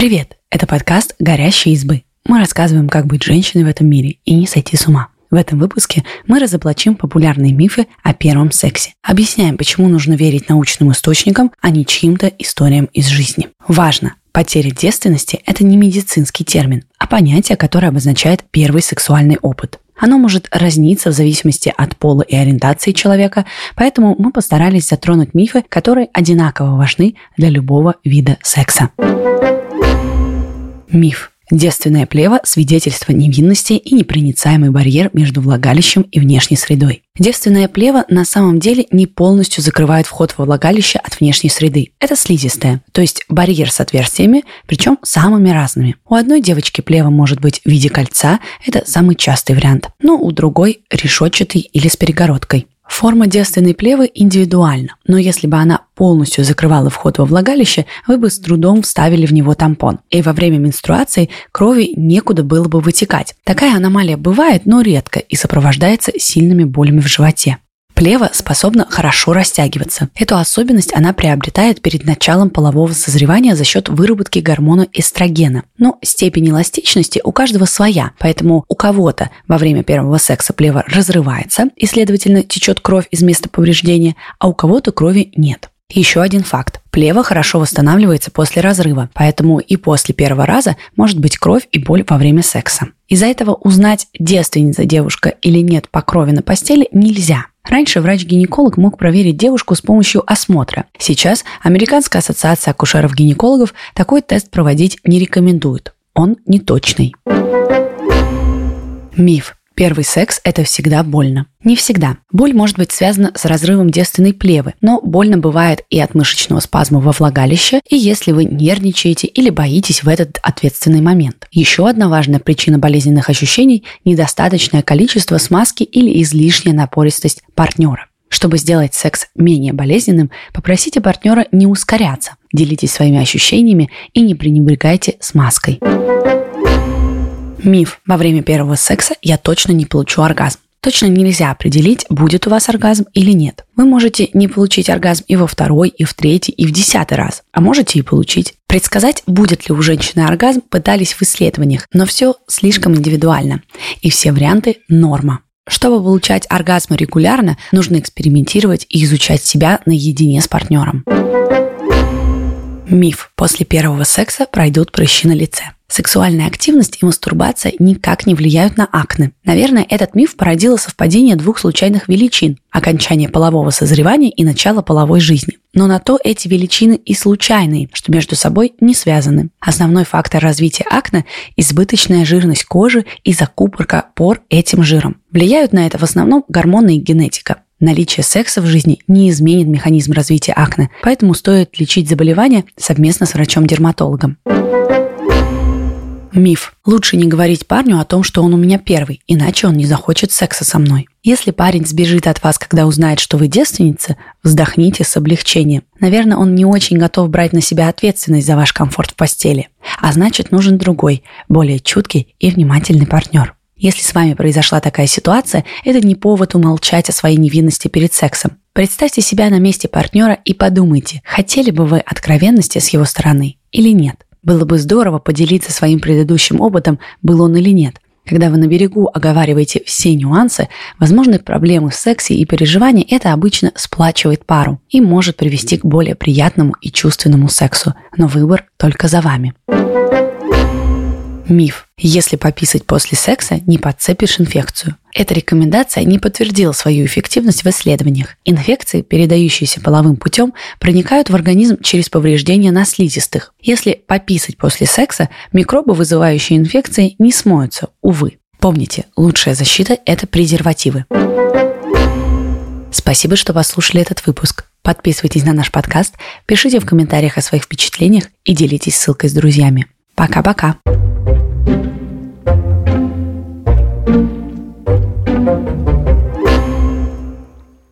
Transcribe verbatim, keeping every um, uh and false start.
Привет! Это подкаст «Горящие избы». Мы рассказываем, как быть женщиной в этом мире и не сойти с ума. В этом выпуске мы разоблачим популярные мифы о первом сексе. Объясняем, почему нужно верить научным источникам, а не чьим-то историям из жизни. Важно! Потеря девственности – это не медицинский термин, а понятие, которое обозначает первый сексуальный опыт. Оно может разниться в зависимости от пола и ориентации человека, поэтому мы постарались затронуть мифы, которые одинаково важны для любого вида секса. Миф. Девственное плево – свидетельство невинности и непроницаемый барьер между влагалищем и внешней средой. Девственное плево на самом деле не полностью закрывает вход во влагалище от внешней среды. Это слизистая, то есть барьер с отверстиями, причем самыми разными. У одной девочки плево может быть в виде кольца, это самый частый вариант, но у другой – решетчатый или с перегородкой. Форма девственной плевы индивидуальна, но если бы она полностью закрывала вход во влагалище, вы бы с трудом вставили в него тампон, и во время менструации крови некуда было бы вытекать. Такая аномалия бывает, но редко и сопровождается сильными болями в животе. Плева способна хорошо растягиваться. Эту особенность она приобретает перед началом полового созревания за счет выработки гормона эстрогена. Но степень эластичности у каждого своя, поэтому у кого-то во время первого секса плева разрывается и, следовательно, течет кровь из места повреждения, а у кого-то крови нет. Еще один факт. Плева хорошо восстанавливается после разрыва, поэтому и после первого раза может быть кровь и боль во время секса. Из-за этого узнать, девственница девушка или нет по крови на постели, нельзя. Раньше врач-гинеколог мог проверить девушку с помощью осмотра. Сейчас Американская ассоциация акушеров-гинекологов такой тест проводить не рекомендует. Он неточный. Миф. Первый секс – это всегда больно. Не всегда. Боль может быть связана с разрывом девственной плевы, но больно бывает и от мышечного спазма во влагалище, и если вы нервничаете или боитесь в этот ответственный момент. Еще одна важная причина болезненных ощущений – недостаточное количество смазки или излишняя напористость партнера. Чтобы сделать секс менее болезненным, попросите партнера не ускоряться, делитесь своими ощущениями и не пренебрегайте смазкой. Миф. Во время первого секса я точно не получу оргазм. Точно нельзя определить, будет у вас оргазм или нет. Вы можете не получить оргазм и во второй, и в третий, и в десятый раз, а можете и получить. Предсказать, будет ли у женщины оргазм, пытались в исследованиях, но все слишком индивидуально, и все варианты – норма. Чтобы получать оргазмы регулярно, нужно экспериментировать и изучать себя наедине с партнером. Миф. После первого секса пройдут прыщи на лице. Сексуальная активность и мастурбация никак не влияют на акне. Наверное, этот миф породило совпадение двух случайных величин – окончание полового созревания и начало половой жизни. Но на то эти величины и случайные, что между собой не связаны. Основной фактор развития акне – избыточная жирность кожи и закупорка пор этим жиром. Влияют на это в основном гормоны и генетика. Наличие секса в жизни не изменит механизм развития акне, поэтому стоит лечить заболевание совместно с врачом-дерматологом. Миф. Лучше не говорить парню о том, что он у меня первый, иначе он не захочет секса со мной. Если парень сбежит от вас, когда узнает, что вы девственница, вздохните с облегчением. Наверное, он не очень готов брать на себя ответственность за ваш комфорт в постели. А значит, нужен другой, более чуткий и внимательный партнер. Если с вами произошла такая ситуация, это не повод умолчать о своей невинности перед сексом. Представьте себя на месте партнера и подумайте, хотели бы вы откровенности с его стороны или нет. Было бы здорово поделиться своим предыдущим опытом, был он или нет. Когда вы на берегу оговариваете все нюансы, возможные проблемы в сексе и переживания, это обычно сплачивает пару и может привести к более приятному и чувственному сексу. Но выбор только за вами. Миф. Если пописать после секса, не подцепишь инфекцию. Эта рекомендация не подтвердила свою эффективность в исследованиях. Инфекции, передающиеся половым путем, проникают в организм через повреждения на слизистых. Если пописать после секса, микробы, вызывающие инфекции, не смоются, увы. Помните, лучшая защита – это презервативы. Спасибо, что послушали этот выпуск. Подписывайтесь на наш подкаст, пишите в комментариях о своих впечатлениях и делитесь ссылкой с друзьями. Пока-пока!